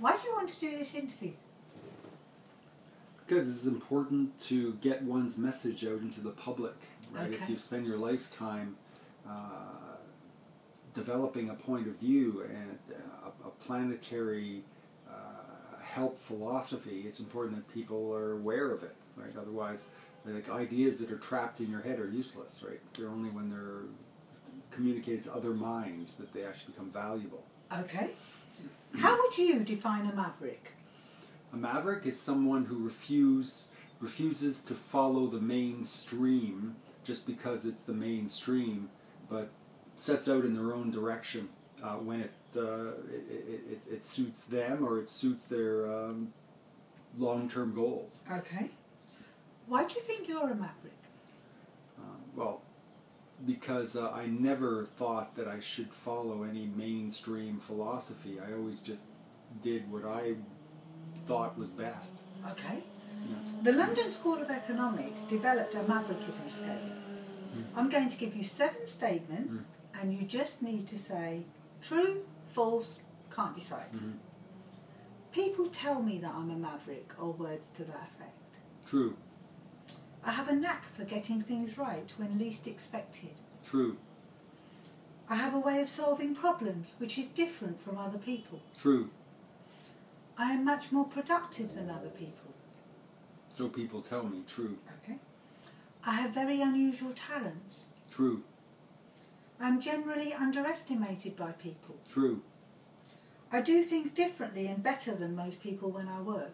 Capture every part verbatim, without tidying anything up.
Why do you want to do this interview? Because it's important to get one's message out into the public, right? Okay. If you spend your lifetime uh, developing a point of view and a, a planetary uh, help philosophy, it's important that people are aware of it, right? Otherwise, like, ideas that are trapped in your head are useless, right? They're only when they're communicated to other minds that they actually become valuable. Okay. How would you define a maverick? A maverick is someone who refuse, refuses to follow the mainstream just because it's the mainstream, but sets out in their own direction uh, when it, uh, it, it, it suits them or it suits their um, long-term goals. Okay. Why do you think you're a maverick? Uh, well, because uh, I never thought that I should follow any mainstream philosophy. I always just did what I thought was best. Okay. Yeah. The London School of Economics developed a maverickism scale. Mm. I'm going to give you seven statements, mm. and you just need to say true, false, can't decide. Mm-hmm. People tell me that I'm a maverick, or words to that effect. True. I have a knack for getting things right when least expected. True. I have a way of solving problems which is different from other people. True. I am much more productive than other people. So people tell me. True. Okay. I have very unusual talents. True. I am generally underestimated by people. True. I do things differently and better than most people when I work.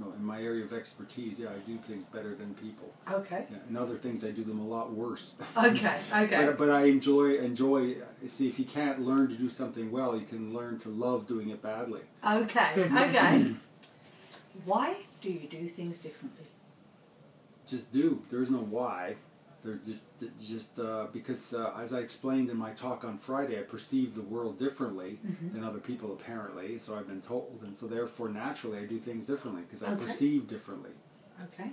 No, in my area of expertise, yeah, I do things better than people. Okay. Yeah, and other things, I do them a lot worse. Okay, okay. But, but I enjoy, enjoy, see, if you can't learn to do something well, you can learn to love doing it badly. Okay, okay. Why do you do things differently? Just do. There is no why. There's just, just uh, because, uh, as I explained in my talk on Friday, I perceive the world differently mm-hmm. than other people, apparently, so I've been told, and so therefore, naturally, I do things differently, because I okay. perceive differently. Okay.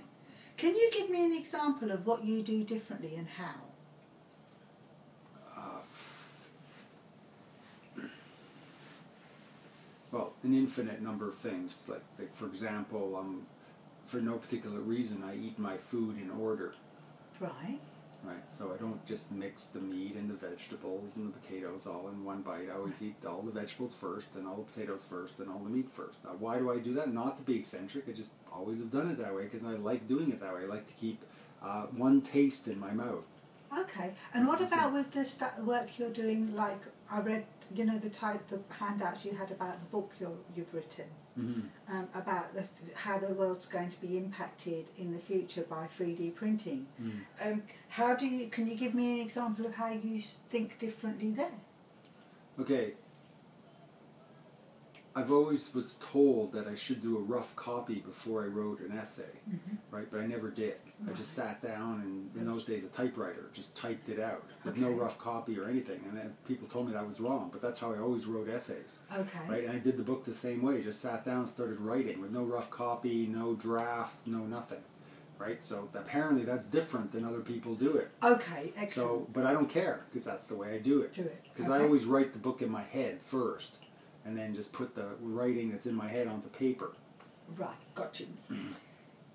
Can you give me an example of what you do differently and how? Uh, well, an infinite number of things. Like, like for example, um, for no particular reason, I eat my food in order. Right. Right, so I don't just mix the meat and the vegetables and the potatoes all in one bite. I always eat all the vegetables first, and all the potatoes first, and all the meat first. Now, why do I do that? Not to be eccentric. I just always have done it that way because I like doing it that way. I like to keep uh, one taste in my mouth. Okay, and what about with the st work you're doing? Like, I read, you know, the type, the handouts you had about the book you're, you've written, mm-hmm. um, about the, how the world's going to be impacted in the future by three D printing. Mm-hmm. um, how do you, can you give me an example of how you think differently there? Okay, I've always was told that I should do a rough copy before I wrote an essay, mm-hmm. right? But I never did. Right. I just sat down and, in those days, a typewriter, just typed it out with okay. no rough copy or anything. And then people told me that was wrong, but that's how I always wrote essays. Okay. Right? And I did the book the same way, just sat down and started writing with no rough copy, no draft, no nothing. Right? So apparently that's different than other people do it. Okay, excellent. So, but I don't care, because that's the way I do it. Do it. Because okay. I always write the book in my head first. And then just put the writing that's in my head onto paper. Right, gotcha.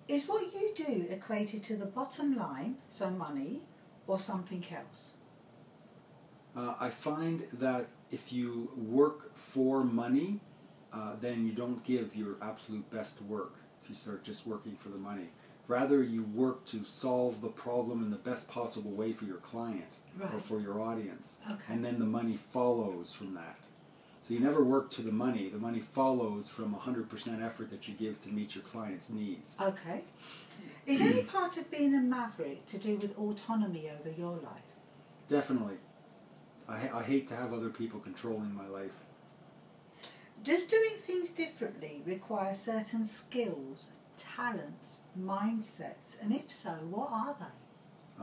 Is what you do equated to the bottom line, some money, or something else? Uh, I find that if you work for money, uh, then you don't give your absolute best work if you start just working for the money. Rather, you work to solve the problem in the best possible way for your client right. or for your audience. Okay. And then the money follows from that. So you never work to the money. The money follows from one hundred percent effort that you give to meet your client's needs. Okay. Is any part of being a maverick to do with autonomy over your life? Definitely. I, ha I hate to have other people controlling my life. Does doing things differently require certain skills, talents, mindsets? And if so, what are they?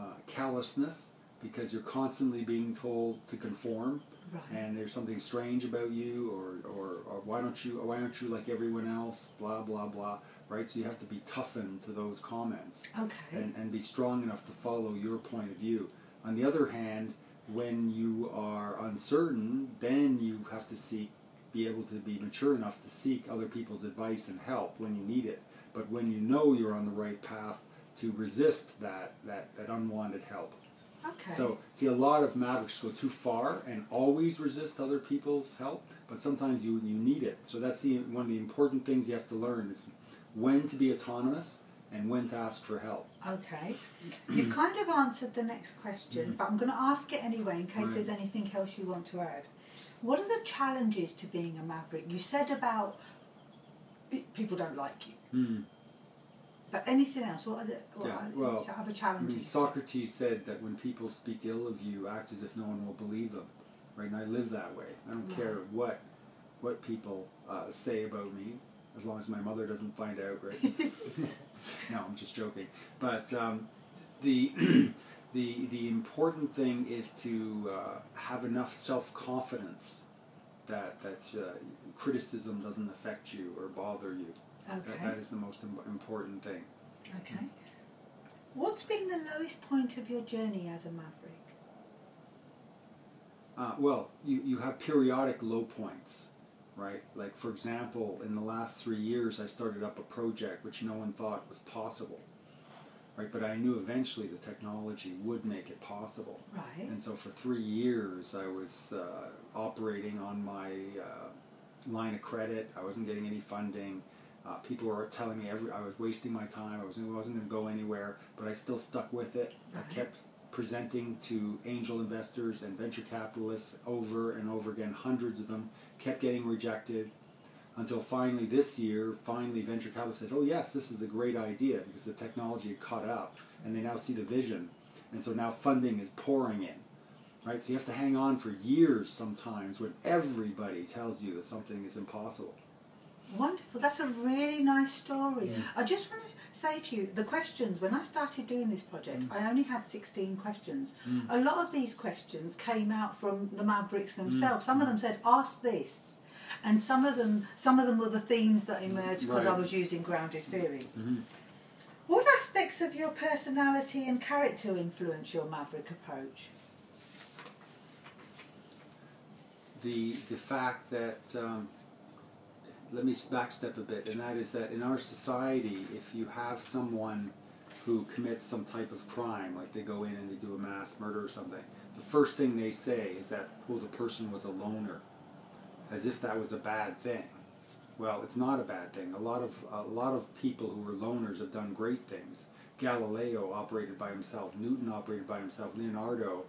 Uh, callousness, because you're constantly being told to conform. Right. And there's something strange about you, or, or, or why don't you, why aren't you like everyone else, blah, blah, blah, right? So you have to be toughened to those comments okay. and, and be strong enough to follow your point of view. On the other hand, when you are uncertain, then you have to seek be able to be mature enough to seek other people's advice and help when you need it. But when you know you're on the right path, to resist that, that, that unwanted help. Okay. So, see, a lot of mavericks go too far and always resist other people's help, but sometimes you, you need it. So that's the, one of the important things you have to learn is when to be autonomous and when to ask for help. Okay. You've kind of answered the next question, mm-hmm. but I'm going to ask it anyway in case right. there's anything else you want to add. What are the challenges to being a maverick? You said about people don't like you. Mm. But anything else? What are the what yeah, are, well, other challenges? I mean, Socrates said that when people speak ill of you, act as if no one will believe them. Right, and I live that way. I don't yeah. care what what people uh, say about me, as long as my mother doesn't find out. Right? No, I'm just joking. But um, the the the important thing is to uh, have enough self-confidence that that uh, criticism doesn't affect you or bother you. Okay. That, that is the most im important thing. Okay. What's been the lowest point of your journey as a maverick? Uh, well, you, you have periodic low points, right? Like, for example, in the last three years, I started up a project which no one thought was possible, right? But I knew eventually the technology would make it possible. Right. And so for three years, I was uh, operating on my uh, line of credit. I wasn't getting any funding. Uh, people were telling me every, I was wasting my time, I was, wasn't going to go anywhere, but I still stuck with it. Right. I kept presenting to angel investors and venture capitalists over and over again, hundreds of them, kept getting rejected, until finally this year, finally venture capitalists said, oh yes, this is a great idea, because the technology had caught up, and they now see the vision, and so now funding is pouring in. Right? So you have to hang on for years sometimes when everybody tells you that something is impossible. Wonderful. That's a really nice story. Yeah. I just want to say to you, the questions, when I started doing this project, mm. I only had sixteen questions. Mm. A lot of these questions came out from the mavericks themselves. Mm. Some of them said, ask this. And some of them, some of them were the themes that emerged because right. I was using grounded theory. Mm-hmm. What aspects of your personality and character influence your maverick approach? The, the fact that... Um, let me backstep a bit, and that is that in our society, if you have someone who commits some type of crime, like they go in and they do a mass murder or something, the first thing they say is that, well, the person was a loner, as if that was a bad thing. Well, it's not a bad thing. A lot of, a lot of people who were loners have done great things. Galileo operated by himself, Newton operated by himself, Leonardo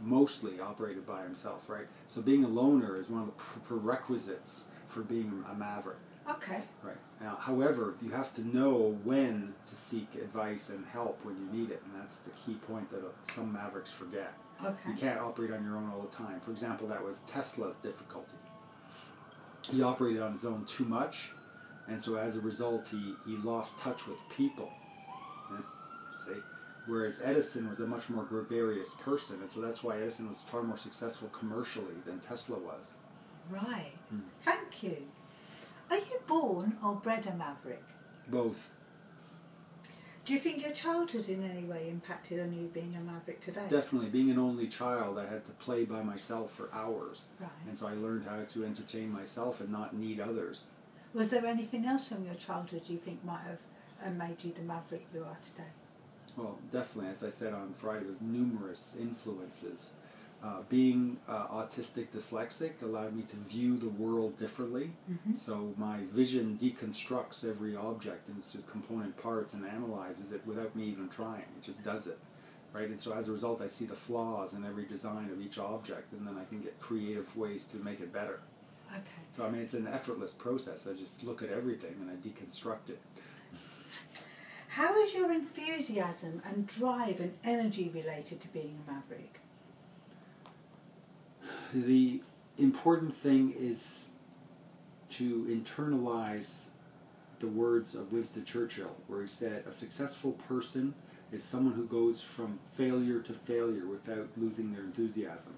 mostly operated by himself, right? So being a loner is one of the prerequisites for being a maverick. Okay. Right. Now, however, you have to know when to seek advice and help when you need it, and that's the key point that some mavericks forget. Okay. You can't operate on your own all the time. For example, that was Tesla's difficulty. He operated on his own too much, and so as a result, he, he lost touch with people. Right? See? Whereas Edison was a much more gregarious person, and so that's why Edison was far more successful commercially than Tesla was. Right. Mm. Thank you. Are you born or bred a maverick? Both. Do you think your childhood in any way impacted on you being a maverick today? Definitely. Being an only child, I had to play by myself for hours. Right. And so I learned how to entertain myself and not need others. Was there anything else from your childhood you think might have made you the maverick you are today? Well, definitely. As I said on Friday, there's numerous influences. Uh, being uh, autistic dyslexic allowed me to view the world differently. Mm-hmm. So my vision deconstructs every object and its component parts and analyzes it without me even trying. It just does it. Right? And so as a result, I see the flaws in every design of each object, and then I can get creative ways to make it better. Okay. So I mean, it's an effortless process. I just look at everything and I deconstruct it. How is your enthusiasm and drive and energy related to being a maverick? The important thing is to internalize the words of Winston Churchill, where he said, a successful person is someone who goes from failure to failure without losing their enthusiasm.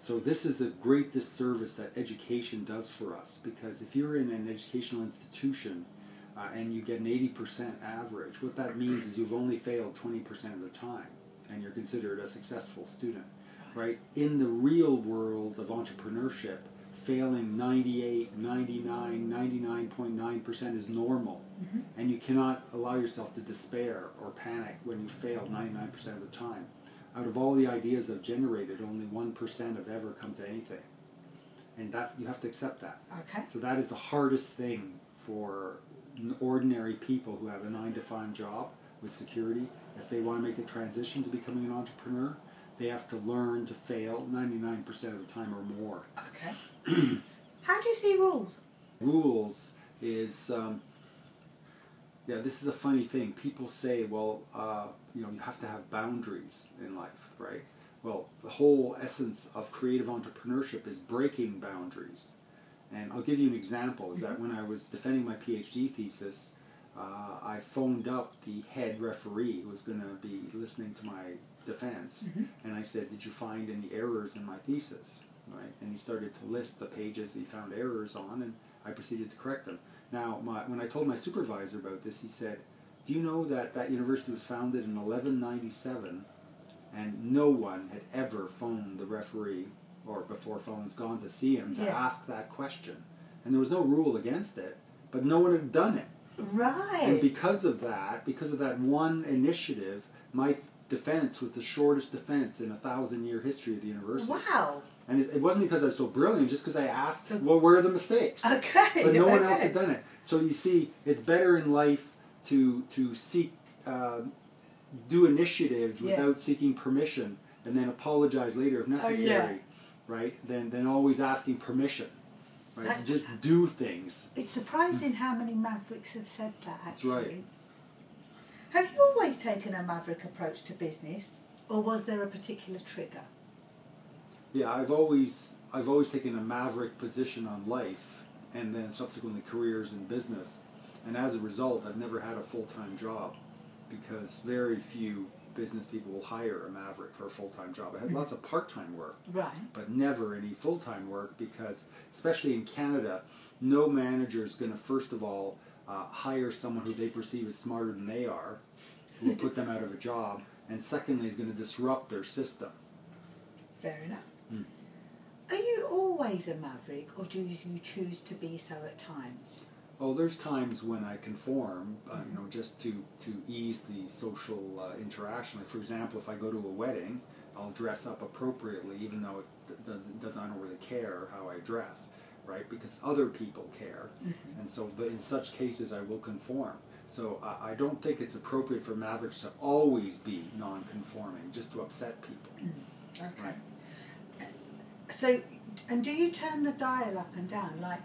So this is a great disservice that education does for us, because if you're in an educational institution uh, and you get an eighty percent average, what that means is you've only failed twenty percent of the time, and you're considered a successful student. Right? In the real world of entrepreneurship, failing ninety-eight, ninety-nine, ninety-nine point nine percent is normal. Mm-hmm. And you cannot allow yourself to despair or panic when you fail ninety-nine percent of the time. Out of all the ideas I've generated, only one percent have ever come to anything. And that's, you have to accept that. Okay. So that is the hardest thing for ordinary people who have a nine to five job with security. If they want to make the transition to becoming an entrepreneur, they have to learn to fail ninety-nine percent of the time or more. Okay. How do you see rules? Rules is, um, yeah, this is a funny thing. People say, well, uh, you know, you have to have boundaries in life, right? Well, the whole essence of creative entrepreneurship is breaking boundaries. And I'll give you an example, is that when I was defending my PhD thesis, uh, I phoned up the head referee who was going to be listening to my defense, mm-hmm. and I said, did you find any errors in my thesis? Right? And he started to list the pages he found errors on, and I proceeded to correct them. Now, my, when I told my supervisor about this, he said, do you know that that university was founded in eleven ninety-seven, and no one had ever phoned the referee, or before phones, gone to see him to yeah. ask that question. And there was no rule against it, but no one had done it. Right. And because of that, because of that one initiative, my defense was the shortest defense in a thousand-year history of the university. Wow. And it, it wasn't because I was so brilliant, just because I asked, well, where are the mistakes? Okay. But no one okay. else had done it. So you see, it's better in life to, to seek, uh, do initiatives yeah. without seeking permission, and then apologize later if necessary. Oh, yeah. Right, than, than always asking permission, right? That, just do things. It's surprising how many mavericks have said that, actually. That's right. Have you always taken a maverick approach to business, or was there a particular trigger? Yeah, I've always, I've always taken a maverick position on life, and then subsequently careers in business. And as a result, I've never had a full-time job, because very few business people will hire a maverick for a full-time job. I had lots of part-time work, right. but never any full-time work, because, especially in Canada, no manager is going to, first of all, uh, hire someone who they perceive is smarter than they are, who will put them out of a job, and secondly, is going to disrupt their system. Fair enough. Mm. Are you always a maverick, or do you choose to be so at times? Oh, there's times when I conform, uh, you know, just to, to ease the social uh, interaction. Like, for example, if I go to a wedding, I'll dress up appropriately, even though it doesn't, I don't really care how I dress, right? Because other people care. Mm-hmm. And so, but in such cases, I will conform. So uh, I don't think it's appropriate for mavericks to always be non-conforming, just to upset people. Mm-hmm. Okay. Right? So, and do you turn the dial up and down, like?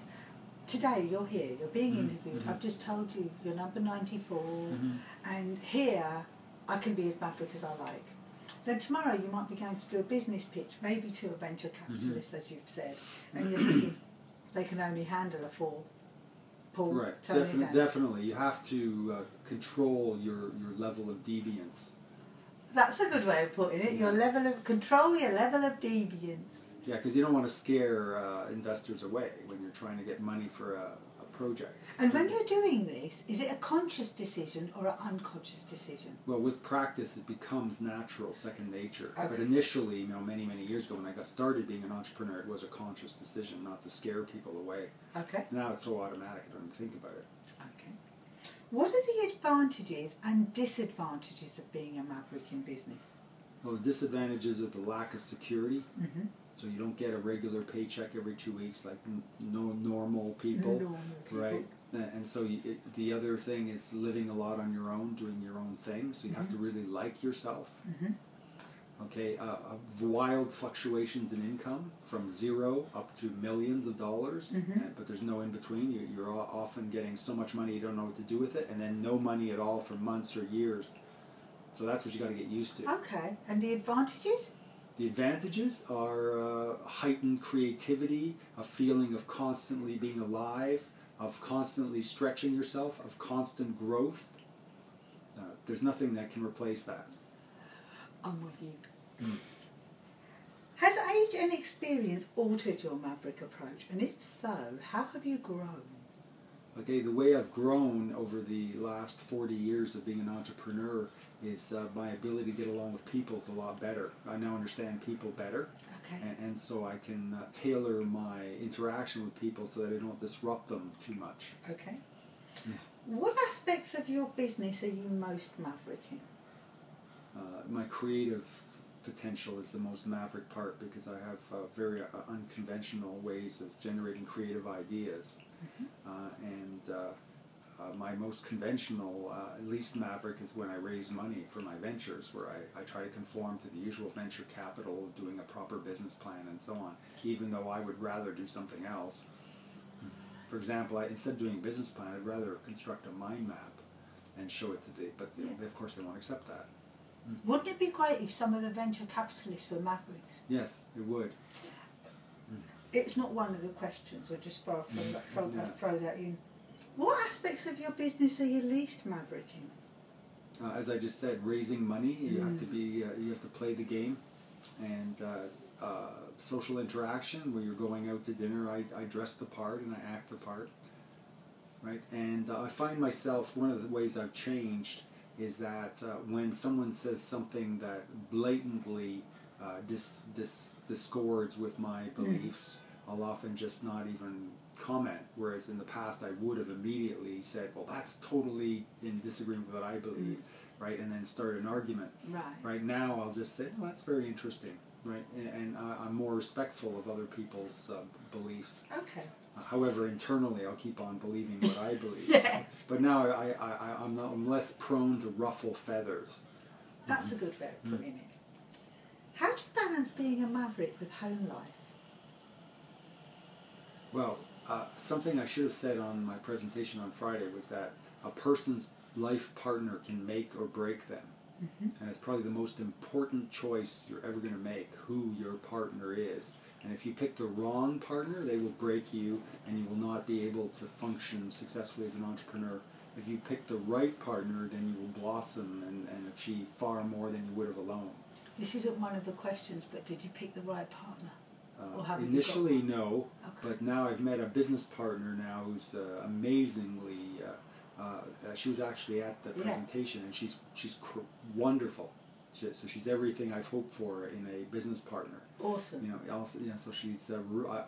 Today you're here, you're being interviewed, mm-hmm. I've just told you you're number ninety-four, mm-hmm. and here I can be as maverick as I like. Then tomorrow you might be going to do a business pitch, maybe to a venture capitalist, mm-hmm. as you've said, and you're thinking they can only handle a four. Paul, right, Defin definitely. You have to uh, control your, your level of deviance. That's a good way of putting it, yeah. your level of control, your level of deviance. Yeah, because you don't want to scare uh, investors away when you're trying to get money for a, a project. And when you're doing this, is it a conscious decision or an unconscious decision? Well, with practice, it becomes natural, second nature. Okay. But initially, you know, many, many years ago when I got started being an entrepreneur, it was a conscious decision not to scare people away. Okay. Now it's so automatic, I don't think about it. Okay. What are the advantages and disadvantages of being a maverick in business? Well, the disadvantages are the lack of security. Mm-hmm. So you don't get a regular paycheck every two weeks like no normal people, normal people. Right? And so you, it, the other thing is living a lot on your own, doing your own thing. So you mm-hmm. have to really like yourself. Mm-hmm. Okay, uh, wild fluctuations in income from zero up to millions of dollars, mm-hmm. and, but there's no in between. You, you're often getting so much money you don't know what to do with it, and then no money at all for months or years. So that's what you got to get used to. Okay, and the advantages? The advantages are uh, heightened creativity, a feeling of constantly being alive, of constantly stretching yourself, of constant growth. Uh, there's nothing that can replace that. I'm with you. Mm. Has age and experience altered your maverick approach? And if so, how have you grown? Okay, the way I've grown over the last forty years of being an entrepreneur is uh, my ability to get along with people is a lot better. I now understand people better. Okay. And, and so I can uh, tailor my interaction with people so that I don't disrupt them too much. Okay. Yeah. What aspects of your business are you most mavericking? Uh, my creative potential is the most maverick part, because I have uh, very uh, unconventional ways of generating creative ideas. Mm-hmm. uh, and uh, uh, my most conventional, uh, at least maverick, is when I raise money for my ventures, where I, I try to conform to the usual venture capital, doing a proper business plan and so on, even though I would rather do something else. For example, I, instead of doing a business plan, I'd rather construct a mind map and show it to the, but they, yeah. they, of course they won't accept that. Mm-hmm. Wouldn't it be great if some of the venture capitalists were mavericks? Yes, it would. It's not one of the questions, or just throw, throw, that, throw, yeah. that, throw that in. What aspects of your business are you least maverick in? Uh, as I just said, raising money. You mm. have to be. Uh, you have to play the game, and uh, uh, social interaction, where you're going out to dinner. I, I dress the part and I act the part, right? And uh, I find myself, one of the ways I've changed is that uh, when someone says something that blatantly uh, dis dis discords with my beliefs, mm. I'll often just not even comment, whereas in the past I would have immediately said, well, that's totally in disagreement with what I believe, mm. right, and then start an argument. Right. Right now I'll just say, well, that's very interesting, right, and, and uh, I'm more respectful of other people's uh, beliefs. Okay. However, internally, I'll keep on believing what I believe. Yeah. But now I, I, I, I'm, not, I'm less prone to ruffle feathers. That's mm-hmm. a good way of putting mm-hmm. it. How do you balance being a maverick with home life? Well, uh, something I should have said on my presentation on Friday was that a person's life partner can make or break them. Mm-hmm. And it's probably the most important choice you're ever going to make, who your partner is. And if you pick the wrong partner, they will break you, and you will not be able to function successfully as an entrepreneur. If you pick the right partner, then you will blossom and, and achieve far more than you would have alone. This isn't one of the questions, but did you pick the right partner? Uh, or initially, no, okay. But now I've met a business partner now who's uh, amazingly, uh, uh, she was actually at the presentation, yeah. and she's, she's cr wonderful. So she's everything I've hoped for in a business partner. Awesome. You know, also, yeah, so she's, uh, uh,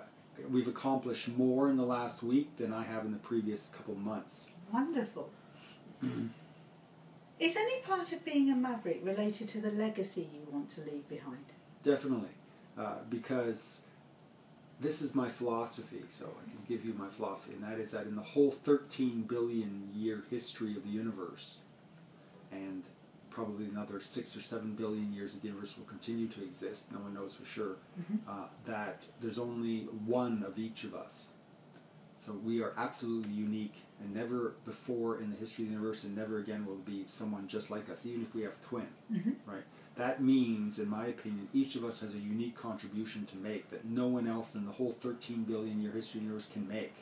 we've accomplished more in the last week than I have in the previous couple months. Wonderful. Mm-hmm. Is any part of being a maverick related to the legacy you want to leave behind? Definitely, uh, because this is my philosophy, so I can give you my philosophy, and that is that in the whole thirteen billion year history of the universe, and probably another six or seven billion years of the universe will continue to exist, no one knows for sure, mm-hmm. uh, that there's only one of each of us. So we are absolutely unique, and never before in the history of the universe and never again will be someone just like us, even if we have a twin, mm-hmm. right? That means, in my opinion, each of us has a unique contribution to make that no one else in the whole thirteen billion year history of the universe can make.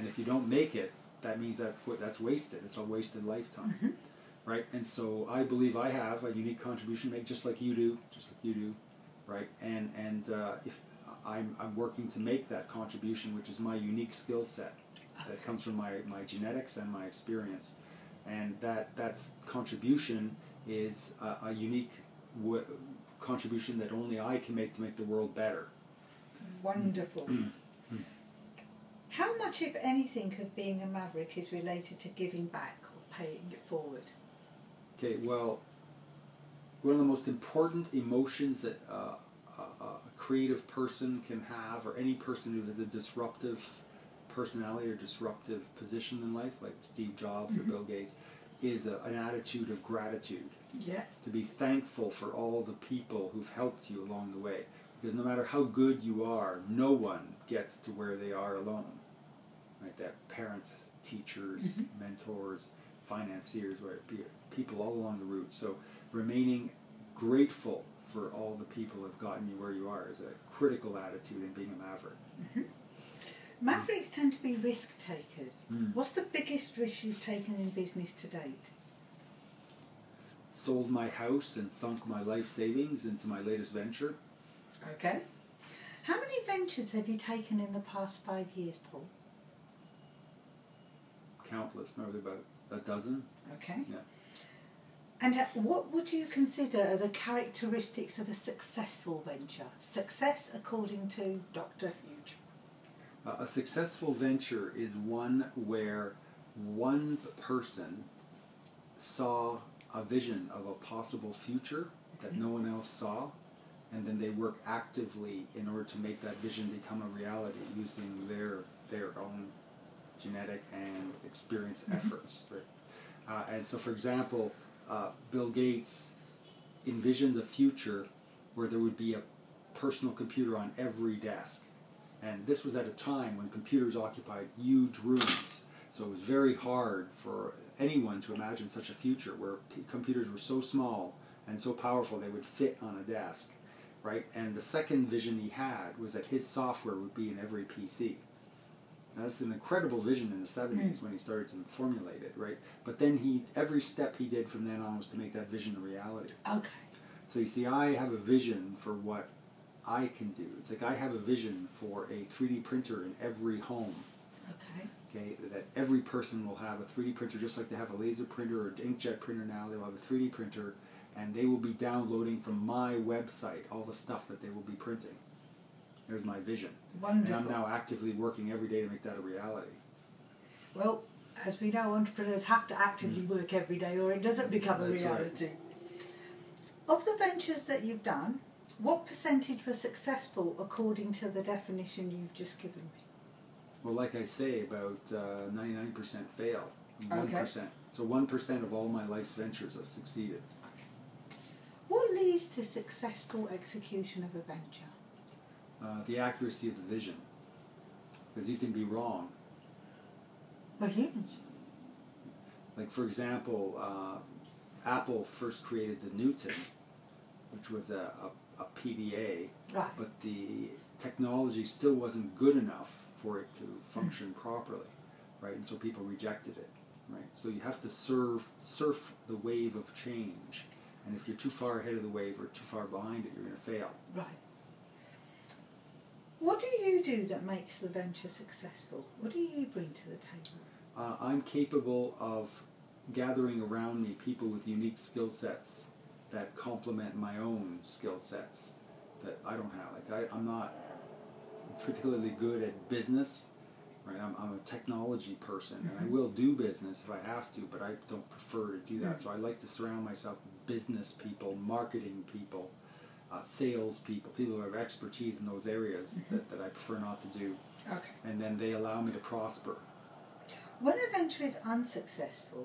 And if you don't make it, that means that that's wasted. It's a wasted lifetime. Mm-hmm. Right, and so I believe I have a unique contribution to make, just like you do, just like you do, right? And and uh, if I'm I'm working to make that contribution, which is my unique skill set that comes from my my genetics and my experience, and that that's contribution is a, a unique w contribution that only I can make to make the world better. Wonderful. How much, if anything, of being a maverick is related to giving back or paying it forward? Okay, well, one of the most important emotions that uh, a, a creative person can have, or any person who has a disruptive personality or disruptive position in life, like Steve Jobs mm-hmm. or Bill Gates, is a, an attitude of gratitude. Yes. To be thankful for all the people who've helped you along the way. Because no matter how good you are, no one gets to where they are alone. Right? That parents, teachers, mm-hmm. mentors, financiers, where it be people all along the route. So remaining grateful for all the people who have gotten you where you are is a critical attitude in being a maverick. Mm-hmm. Mavericks mm. tend to be risk takers. Mm. What's the biggest risk you've taken in business to date? Sold my house and sunk my life savings into my latest venture. Okay. How many ventures have you taken in the past five years, Paul? Countless, probably about a dozen. Okay. Yeah. And what would you consider are the characteristics of a successful venture? Success according to Doctor Future. Uh, a successful venture is one where one person saw a vision of a possible future that no one else saw, and then they work actively in order to make that vision become a reality using their their own genetic and experience mm-hmm. efforts. Right? Uh, and so, for example, uh, Bill Gates envisioned the future where there would be a personal computer on every desk. And this was at a time when computers occupied huge rooms. So it was very hard for anyone to imagine such a future where computers were so small and so powerful they would fit on a desk, right? And the second vision he had was that his software would be in every P C. Now, that's an incredible vision in the seventies mm. when he started to formulate it, right? But then he, every step he did from then on was to make that vision a reality. Okay. So you see, I have a vision for what I can do. It's like I have a vision for a three D printer in every home. Okay. Okay, that every person will have a three D printer, just like they have a laser printer or inkjet printer now. They'll have a three D printer, and they will be downloading from my website all the stuff that they will be printing. There's my vision. Wonderful. And I'm now actively working every day to make that a reality. Well, as we know, entrepreneurs have to actively mm-hmm. work every day or it doesn't become That's a reality. Right. Of the ventures that you've done, what percentage were successful according to the definition you've just given me? Well, like I say, about uh, ninety-nine percent fail, one percent. Okay. So one percent of all my life's ventures have succeeded. Okay. What leads to successful execution of a venture? Uh, the accuracy of the vision, because you can be wrong. Like humans. Like, for example, uh, Apple first created the Newton, which was a, a, a P D A, right. But the technology still wasn't good enough for it to function mm. properly, right? And so people rejected it, right? So you have to surf, surf the wave of change, and if you're too far ahead of the wave or too far behind it, you're going to fail. Right. What do you do that makes the venture successful? What do you bring to the table? Uh, I'm capable of gathering around me people with unique skill sets that complement my own skill sets that I don't have. Like I, I'm not particularly good at business, right? I'm, I'm a technology person, mm-hmm. and I will do business if I have to, but I don't prefer to do that. Mm-hmm. So I like to surround myself with business people, marketing people, Uh, sales people, people who have expertise in those areas mm-hmm. that, that I prefer not to do. Okay. And then they allow me to prosper. When a venture is unsuccessful,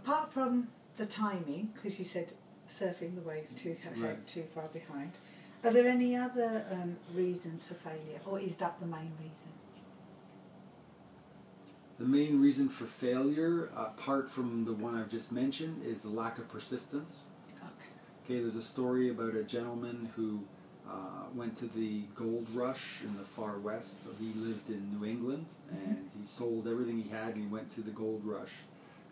apart from the timing, because you said surfing the wave too ahead, right. too far behind, are there any other um, reasons for failure, or is that the main reason? The main reason for failure, apart from the one I've just mentioned, is the lack of persistence. Okay, there's a story about a gentleman who uh, went to the gold rush in the far west. So he lived in New England, and mm-hmm. he sold everything he had, and he went to the gold rush.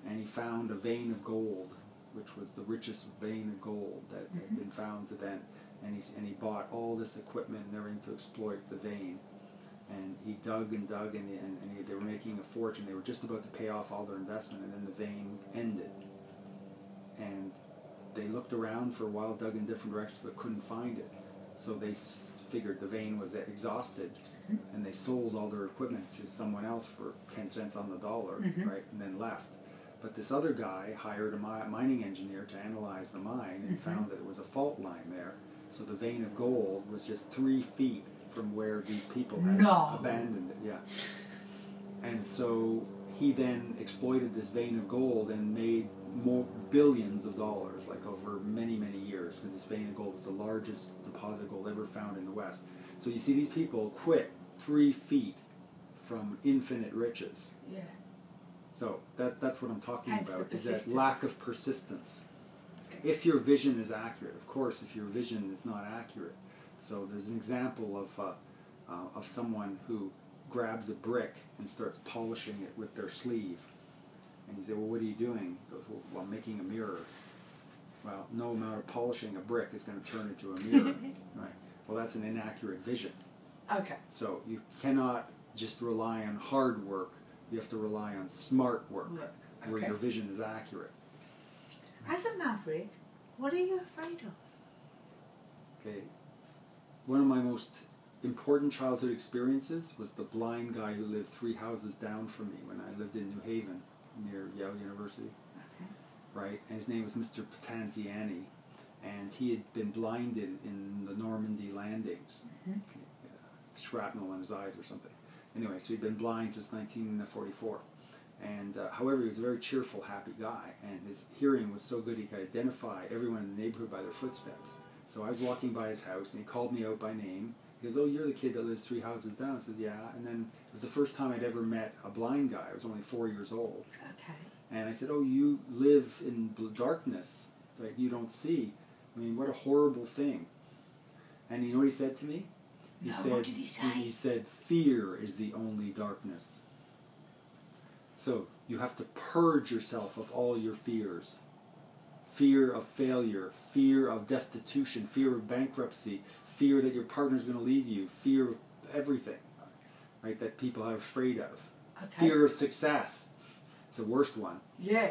And he found a vein of gold, which was the richest vein of gold that mm-hmm. had been found to then. And he, and he bought all this equipment and everything to exploit the vein. And he dug and dug, and, and, and he, they were making a fortune. They were just about to pay off all their investment, and then the vein ended. And they looked around for a while, dug in different directions, but couldn't find it. So they s figured the vein was exhausted, mm-hmm. and they sold all their equipment to someone else for ten cents on the dollar, mm-hmm. right, and then left. But this other guy hired a mi mining engineer to analyze the mine and mm-hmm. found that it was a fault line there. So the vein of gold was just three feet from where these people had no. abandoned it. Yeah. And so he then exploited this vein of gold and made more billions of dollars, like over many, many years, because this vein of gold was the largest deposit of gold ever found in the West. So you see, these people quit three feet from infinite riches. Yeah. So that that's what I'm talking Hence about, is that lack of persistence. Okay. If your vision is accurate, of course, if your vision is not accurate. So there's an example of, uh, uh, of someone who grabs a brick and starts polishing it with their sleeve. And you say, well, what are you doing? He goes, well, well, I'm making a mirror. Well, no amount of polishing a brick is going to turn into a mirror. Right? Well, that's an inaccurate vision. Okay. So you cannot just rely on hard work. You have to rely on smart work, yeah. okay. where your vision is accurate. As a maverick, what are you afraid of? Okay. One of my most important childhood experiences was the blind guy who lived three houses down from me when I lived in New Haven near Yale University. Okay. Right? And his name was Mister Patanziani, and he had been blinded in the Normandy landings. Mm-hmm. uh, shrapnel in his eyes or something. Anyway, so he'd been blind since nineteen forty-four. And uh, however, he was a very cheerful, happy guy, and his hearing was so good he could identify everyone in the neighborhood by their footsteps. So I was walking by his house, and he called me out by name. He goes, "Oh, you're the kid that lives three houses down." I says, "Yeah." And then it was the first time I'd ever met a blind guy. I was only four years old. Okay. And I said, "Oh, you live in darkness, like you don't see. I mean, what a horrible thing." And you know what he said to me? He no, said, what did he say? He said, "Fear is the only darkness. So you have to purge yourself of all your fears. Fear of failure, fear of destitution, fear of bankruptcy, fear that your partner's going to leave you, fear of everything, right, that people are afraid of. Okay. Fear of success. It's the worst one. Yeah,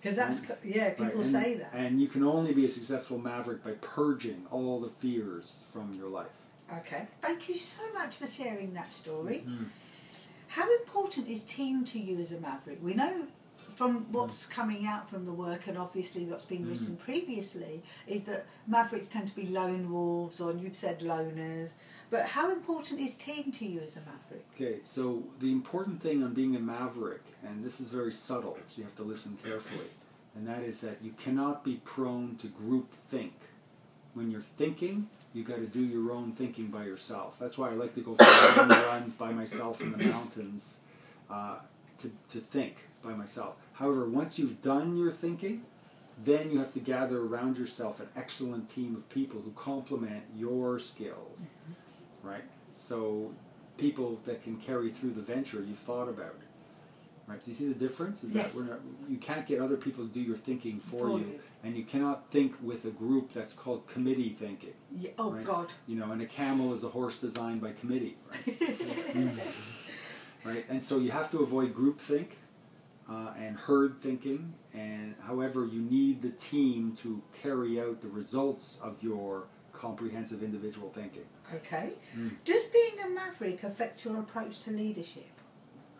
because that's, and, yeah, people right, and, say that. And you can only be a successful maverick by purging all the fears from your life. Okay. Thank you so much for sharing that story. Mm-hmm. How important is team to you as a maverick? We know from what's coming out from the work, and obviously what's been mm-hmm. written previously, is that mavericks tend to be lone wolves, or you've said loners. But how important is team to you as a maverick? Okay, so the important thing on being a maverick, and this is very subtle, so you have to listen carefully, and that is that you cannot be prone to group think. When you're thinking, you've got to do your own thinking by yourself. That's why I like to go for long runs by myself in the mountains uh, to, to think by myself. However, once you've done your thinking, then you have to gather around yourself an excellent team of people who complement your skills, mm-hmm. right? So people that can carry through the venture you've thought about, right? So you see the difference? Is yes. that we're not, you can't get other people to do your thinking for, for you. you. And you cannot think with a group. That's called committee thinking. Yeah. Oh, right? God. You know, and a camel is a horse designed by committee. Right? Right? And so you have to avoid groupthink uh, and herd thinking. And however, you need the team to carry out the results of your comprehensive individual thinking. Okay. Mm. Does being a maverick affect your approach to leadership?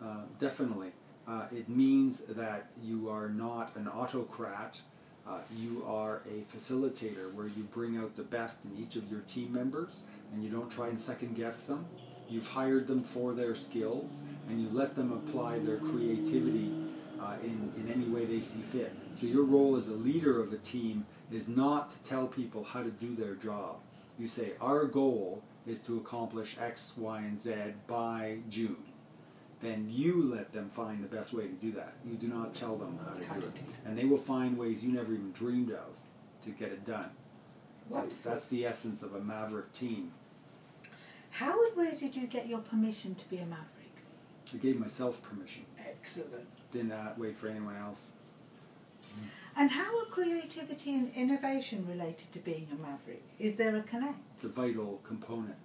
Uh, definitely. Uh, it means that you are not an autocrat. Uh, you are a facilitator where you bring out the best in each of your team members, and you don't try and second guess them. You've hired them for their skills, and you let them apply their creativity uh, in, in any way they see fit. So your role as a leader of a team is not to tell people how to do their job. You say, our goal is to accomplish X, Y, and Z by June. Then you let them find the best way to do that. You do not tell them how to do it. And they will find ways you never even dreamed of to get it done. So that's the essence of a maverick team. How and where did you get your permission to be a maverick? I gave myself permission. Excellent. Did not wait for anyone else. And how are creativity and innovation related to being a maverick? Is there a connect? It's a vital component.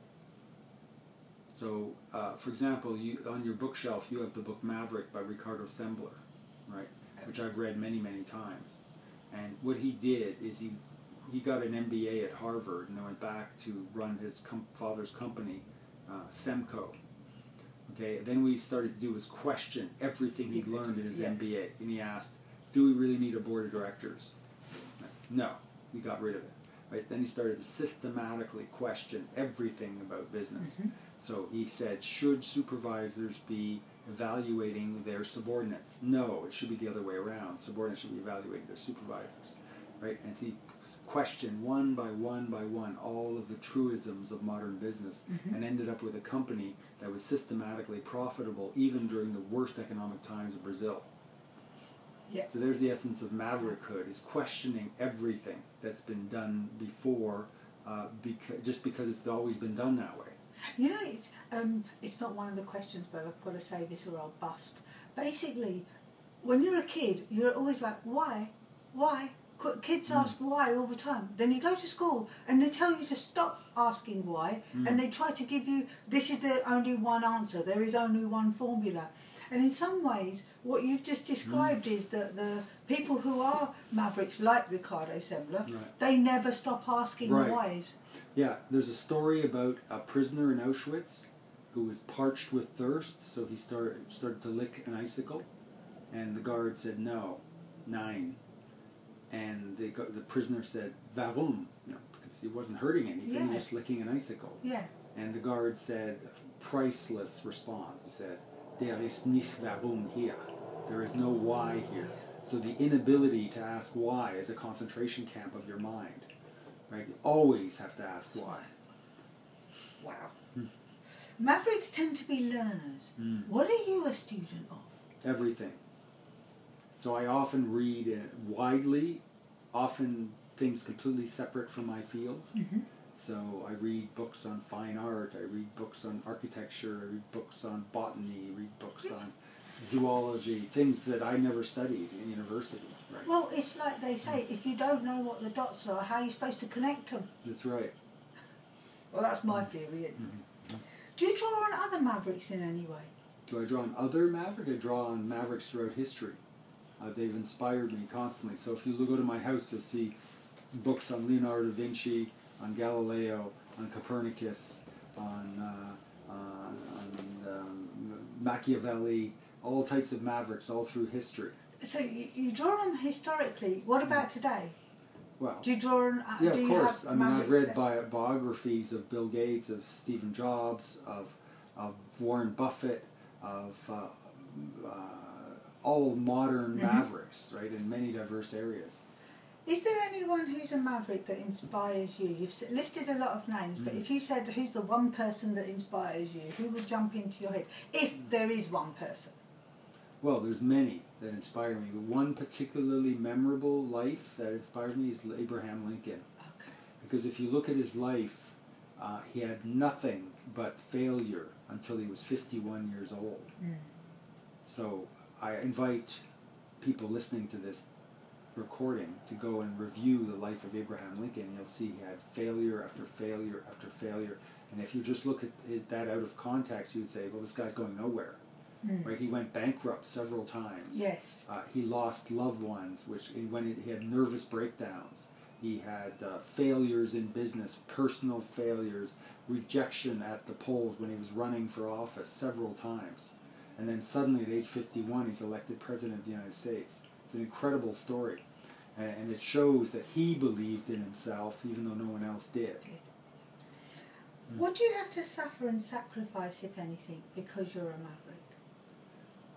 So, uh, for example, you, on your bookshelf, you have the book Maverick by Ricardo Semler, right, which I've read many, many times. And what he did is he, he got an M B A at Harvard and then went back to run his com father's company, uh, Semco. Okay, then what he started to do was question everything he'd learned in his yeah. M B A. And he asked, do we really need a board of directors? No, we got rid of it. Right? Then he started to systematically question everything about business. Mm-hmm. So he said, should supervisors be evaluating their subordinates? No, it should be the other way around. Subordinates should be evaluating their supervisors, right? And so he questioned one by one by one all of the truisms of modern business mm-hmm. and ended up with a company that was systematically profitable even during the worst economic times of Brazil. Yeah. So there's the essence of maverickhood, is questioning everything that's been done before uh, beca- just because it's always been done that way. You know, it's, um, it's not one of the questions, but I've got to say this or I'll bust. Basically, when you're a kid, you're always like, why? Why? Kids ask mm. why all the time. Then you go to school and they tell you to stop asking why, mm. and they try to give you, this is the only one answer, there is only one formula. And in some ways, what you've just described mm. is that the people who are mavericks, like Ricardo Semler, right. they never stop asking right. whys. Yeah, there's a story about a prisoner in Auschwitz who was parched with thirst, so he start, started to lick an icicle, and the guard said, no, nine. And they got, the prisoner said, "Warum?" You know, because he wasn't hurting anything, yeah. just licking an icicle. Yeah. And the guard said, priceless response. He said, "Der ist nicht warum hier." There is no why here. So the inability to ask why is a concentration camp of your mind. Right? You always have to ask why. Wow. Mm. Mavericks tend to be learners. Mm. What are you a student of? Everything. So I often read widely, often things completely separate from my field. Mm-hmm. So I read books on fine art, I read books on architecture, I read books on botany, I read books on zoology, things that I never studied in university. Right? Well, it's like they say, if you don't know what the dots are, how are you supposed to connect them? That's right. Well, that's my theory. Mm-hmm. Do you draw on other mavericks in any way? Do I draw on other mavericks? I draw on mavericks throughout history. Uh, they've inspired me constantly. So if you go to my house, you'll see books on Leonardo da Vinci, on Galileo, on Copernicus, on, uh, uh, on um, Machiavelli, all types of mavericks, all through history. So you, you draw them historically. What about today? Well, do you draw on? Uh, yeah, of course. I mean, I've read bi biographies of Bill Gates, of Steve Jobs, of of Warren Buffett, of. Uh, uh, all modern mm-hmm. mavericks, right, in many diverse areas. Is there anyone who's a maverick that inspires you? You've listed a lot of names, mm-hmm. but if you said who's the one person that inspires you, who would jump into your head, if mm-hmm. there is one person? Well, there's many that inspire me. One particularly memorable life that inspired me is Abraham Lincoln. Okay. Because if you look at his life, uh, he had nothing but failure until he was fifty-one years old. Mm. So I invite people listening to this recording to go and review the life of Abraham Lincoln. You'll see he had failure after failure after failure. And if you just look at it, that out of context, you'd say, well, this guy's going nowhere. Mm. Right? He went bankrupt several times. Yes. Uh, he lost loved ones, which when it, he had nervous breakdowns. He had uh, failures in business, personal failures, rejection at the polls when he was running for office several times. And then suddenly at age fifty-one, he's elected President of the United States. It's an incredible story. And it shows that he believed in himself, even though no one else did. Mm. What do you have to suffer and sacrifice, if anything, because you're a maverick?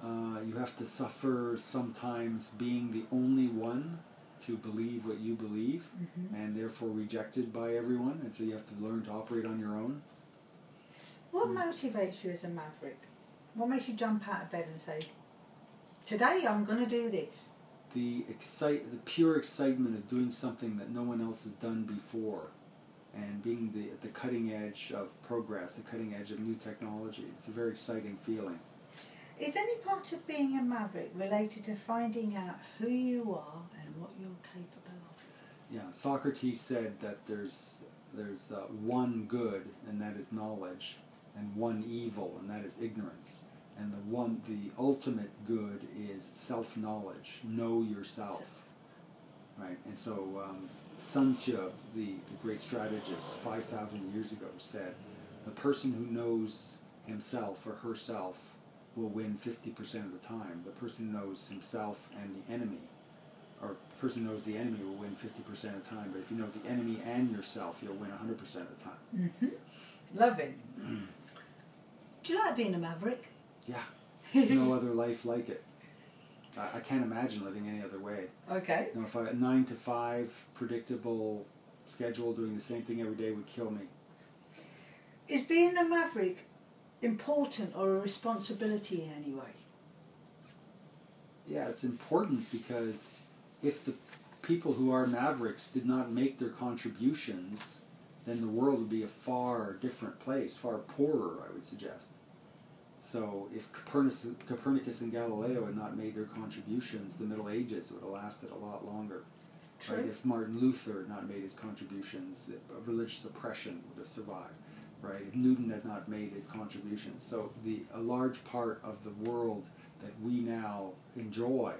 Uh, you have to suffer sometimes being the only one to believe what you believe, mm-hmm. and therefore rejected by everyone. And so you have to learn to operate on your own. What mm. motivates you as a maverick? What makes you jump out of bed and say, today I'm going to do this? The excite, the pure excitement of doing something that no one else has done before, and being the, at the cutting edge of progress, the cutting edge of new technology. It's a very exciting feeling. Is any part of being a maverick related to finding out who you are and what you're capable of? Yeah, Socrates said that there's, there's uh, one good, and that is knowledge, and one evil, and that is ignorance. And the one, the ultimate good is self-knowledge. Know yourself, right? And so um, Sun Tzu, the, the great strategist, five thousand years ago, said, "The person who knows himself or herself will win fifty percent of the time. The person who knows himself and the enemy, or the person who knows the enemy, will win fifty percent of the time. But if you know the enemy and yourself, you'll win a hundred percent of the time." Mm-hmm. Love it. Do you like being a maverick? Yeah. No other life like it. I, I can't imagine living any other way. Okay. You know, if I nine to five predictable schedule doing the same thing every day would kill me. Is being a maverick important or a responsibility in any way? Yeah, it's important because if the people who are mavericks did not make their contributions, then the world would be a far different place, far poorer, I would suggest. So if Copernicus, Copernicus and Galileo had not made their contributions, the Middle Ages would have lasted a lot longer. Right? If Martin Luther had not made his contributions, religious oppression would have survived. Right? If Newton had not made his contributions. So the a large part of the world that we now enjoy,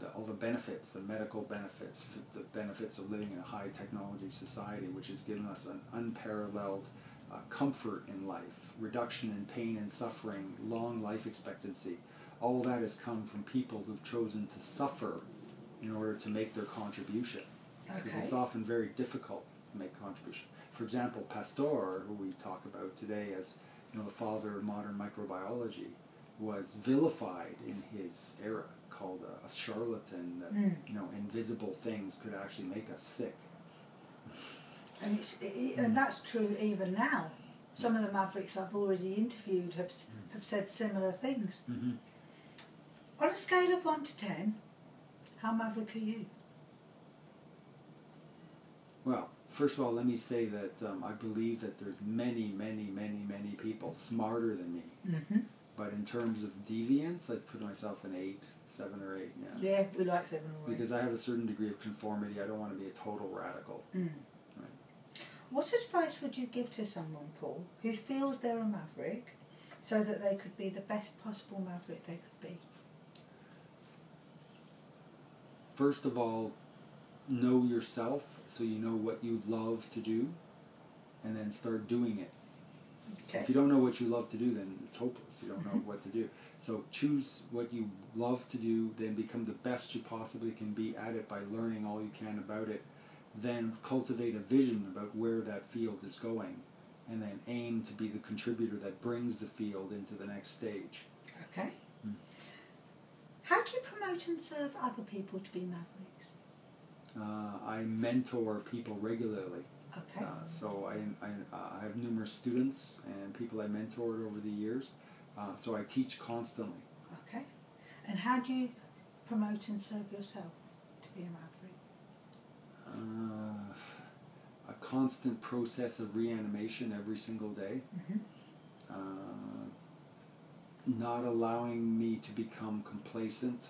the, all the benefits, the medical benefits, the benefits of living in a high-technology society, which has given us an unparalleled uh, comfort in life, reduction in pain and suffering, long life expectancy, all that has come from people who've chosen to suffer in order to make their contribution. Okay. Because it's often very difficult to make contribution. For example, Pasteur, who we talk about today as, you know, the father of modern microbiology, was vilified in his era, called a, a charlatan, that, mm. you know, invisible things could actually make us sick. And, it's, it, and mm. that's true even now. Some yes. of the Mavericks I've already interviewed have, mm. have said similar things. Mm-hmm. On a scale of one to ten, how maverick are you? Well, first of all, let me say that um, I believe that there's many, many, many, many people smarter than me. Mm-hmm. But in terms of deviance, I've put myself an eight, seven or eight now. Yeah, we like seven or eight. Because I have a certain degree of conformity. I don't want to be a total radical. Mm. Right. What advice would you give to someone, Paul, who feels they're a maverick so that they could be the best possible maverick they could be? First of all, know yourself, so you know what you love to do, and then start doing it. Okay. If you don't know what you love to do, then it's hopeless. You don't know what to do. So choose what you love to do, then become the best you possibly can be at it by learning all you can about it. Then cultivate a vision about where that field is going, and then aim to be the contributor that brings the field into the next stage. Okay. Mm. How do you promote and serve other people to be mavericks? Uh, I mentor people regularly. Okay. Uh, so I, I, uh, I have numerous students and people I mentored over the years. Uh, so I teach constantly. Okay. And how do you promote and serve yourself to be a maverick? Uh, a constant process of reanimation every single day. Mm-hmm. Uh, not allowing me to become complacent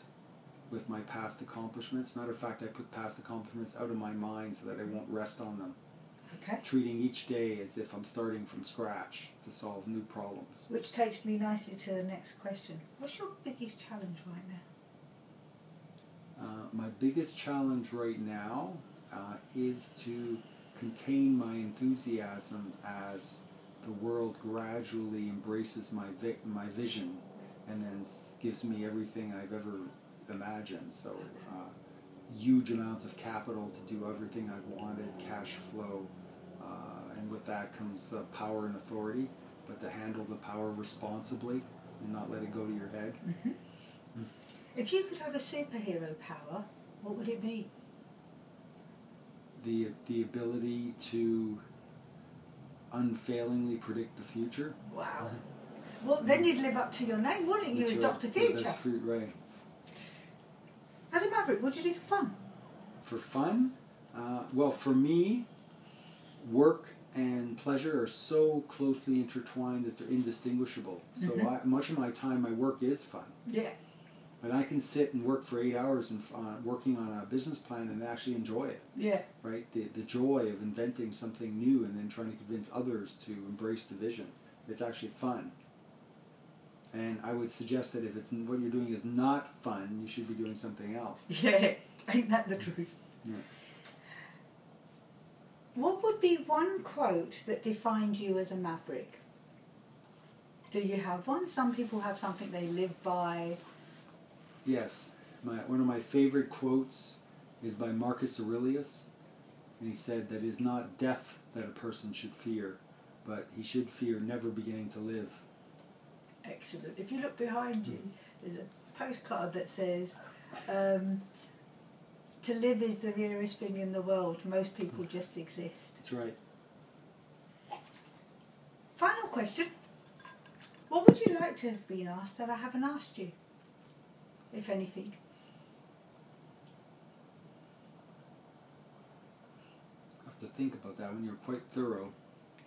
with my past accomplishments. Matter of fact, I put past accomplishments out of my mind so that I won't rest on them. Okay. Treating each day as if I'm starting from scratch to solve new problems. Which takes me nicely to the next question. What's your biggest challenge right now? Uh, my biggest challenge right now uh, is to contain my enthusiasm as the world gradually embraces my vi my vision and then gives me everything I've ever imagined. So uh, huge amounts of capital to do everything I've wanted, cash flow, uh, and with that comes uh, power and authority, but to handle the power responsibly and not let it go to your head. Mm-hmm. Mm. If you could have a superhero power, what would it be? The, the ability to unfailingly predict the future. Wow. Well, then you'd live up to your name, wouldn't you, as Doctor Future? That's true, right. As a maverick, what do you do for fun? For fun? Uh, well, for me, work and pleasure are so closely intertwined that they're indistinguishable. So mm-hmm. I, much of my time, my work is fun. Yeah. And I can sit and work for eight hours and uh, working on a business plan and actually enjoy it. Yeah. Right? The, the joy of inventing something new and then trying to convince others to embrace the vision. It's actually fun. And I would suggest that if it's what you're doing is not fun, you should be doing something else. Yeah. Ain't that the truth? Yeah. What would be one quote that defined you as a maverick? Do you have one? Some people have something they live by. Yes. My, one of my favorite quotes is by Marcus Aurelius, and he said that it is not death that a person should fear, but he should fear never beginning to live. Excellent. If you look behind you, there's a postcard that says, um, to live is the rarest thing in the world. Most people just exist. That's right. Final question. What would you like to have been asked that I haven't asked you? If anything. I have to think about that when you're quite thorough.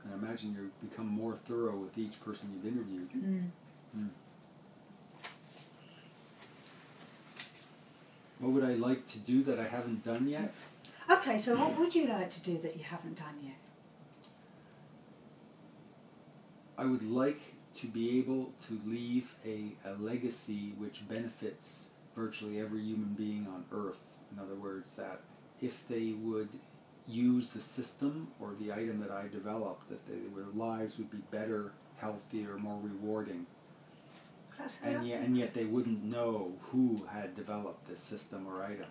And I imagine you become more thorough with each person you've interviewed. Mm. Mm. What would I like to do that I haven't done yet? Okay, so what would you like to do that you haven't done yet? I would like to be able to leave a, a legacy which benefits virtually every human being on Earth. In other words, that if they would use the system or the item that I developed, that they, their lives would be better, healthier, more rewarding. And yet, and yet they wouldn't know who had developed this system or item.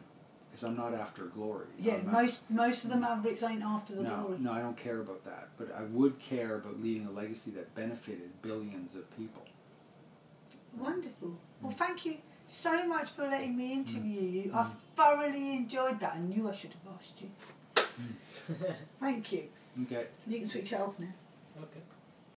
Because I'm not after glory. Yeah, I'm most not, most of the Mavericks ain't after the no, glory. No, I don't care about that. But I would care about leaving a legacy that benefited billions of people. Wonderful. Mm. Well, thank you so much for letting me interview mm. you. Mm. I thoroughly enjoyed that. I knew I should have asked you. Mm. Thank you. Okay. You can switch it off now. Okay.